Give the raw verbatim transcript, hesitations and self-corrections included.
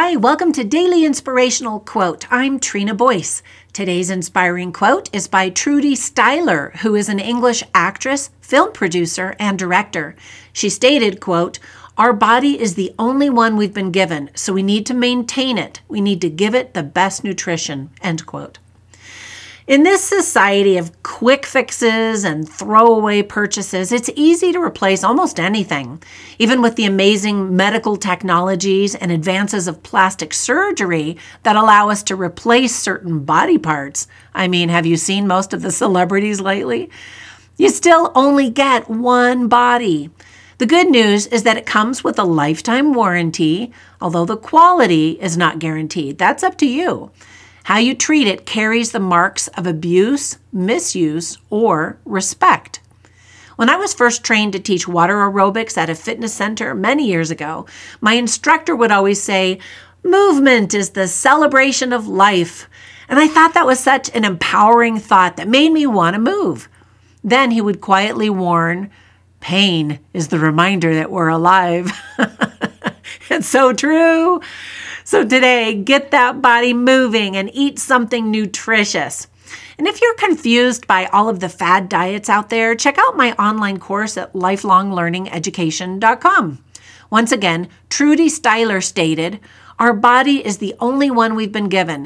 Hi, welcome to Daily Inspirational Quote. I'm Trina Boyce. Today's inspiring quote is by Trudy Styler, who is an English actress, film producer, and director. She stated, quote, "Our body is the only one we've been given, so we need to maintain it. We need to give it the best nutrition," end quote. In this society of quick fixes and throwaway purchases, it's easy to replace almost anything. Even with the amazing medical technologies and advances of plastic surgery that allow us to replace certain body parts. I mean, have you seen most of the celebrities lately? You still only get one body. The good news is that it comes with a lifetime warranty, although the quality is not guaranteed. That's up to you. How you treat it carries the marks of abuse, misuse, or respect. When I was first trained to teach water aerobics at a fitness center many years ago, my instructor would always say, "Movement is the celebration of life." And I thought that was such an empowering thought that made me want to move. Then he would quietly warn, "Pain is the reminder that we're alive." It's so true. So today, get that body moving and eat something nutritious. And if you're confused by all of the fad diets out there, check out my online course at lifelong learning education dot com. Once again, Trudy Styler stated, "Our body is the only one we've been given,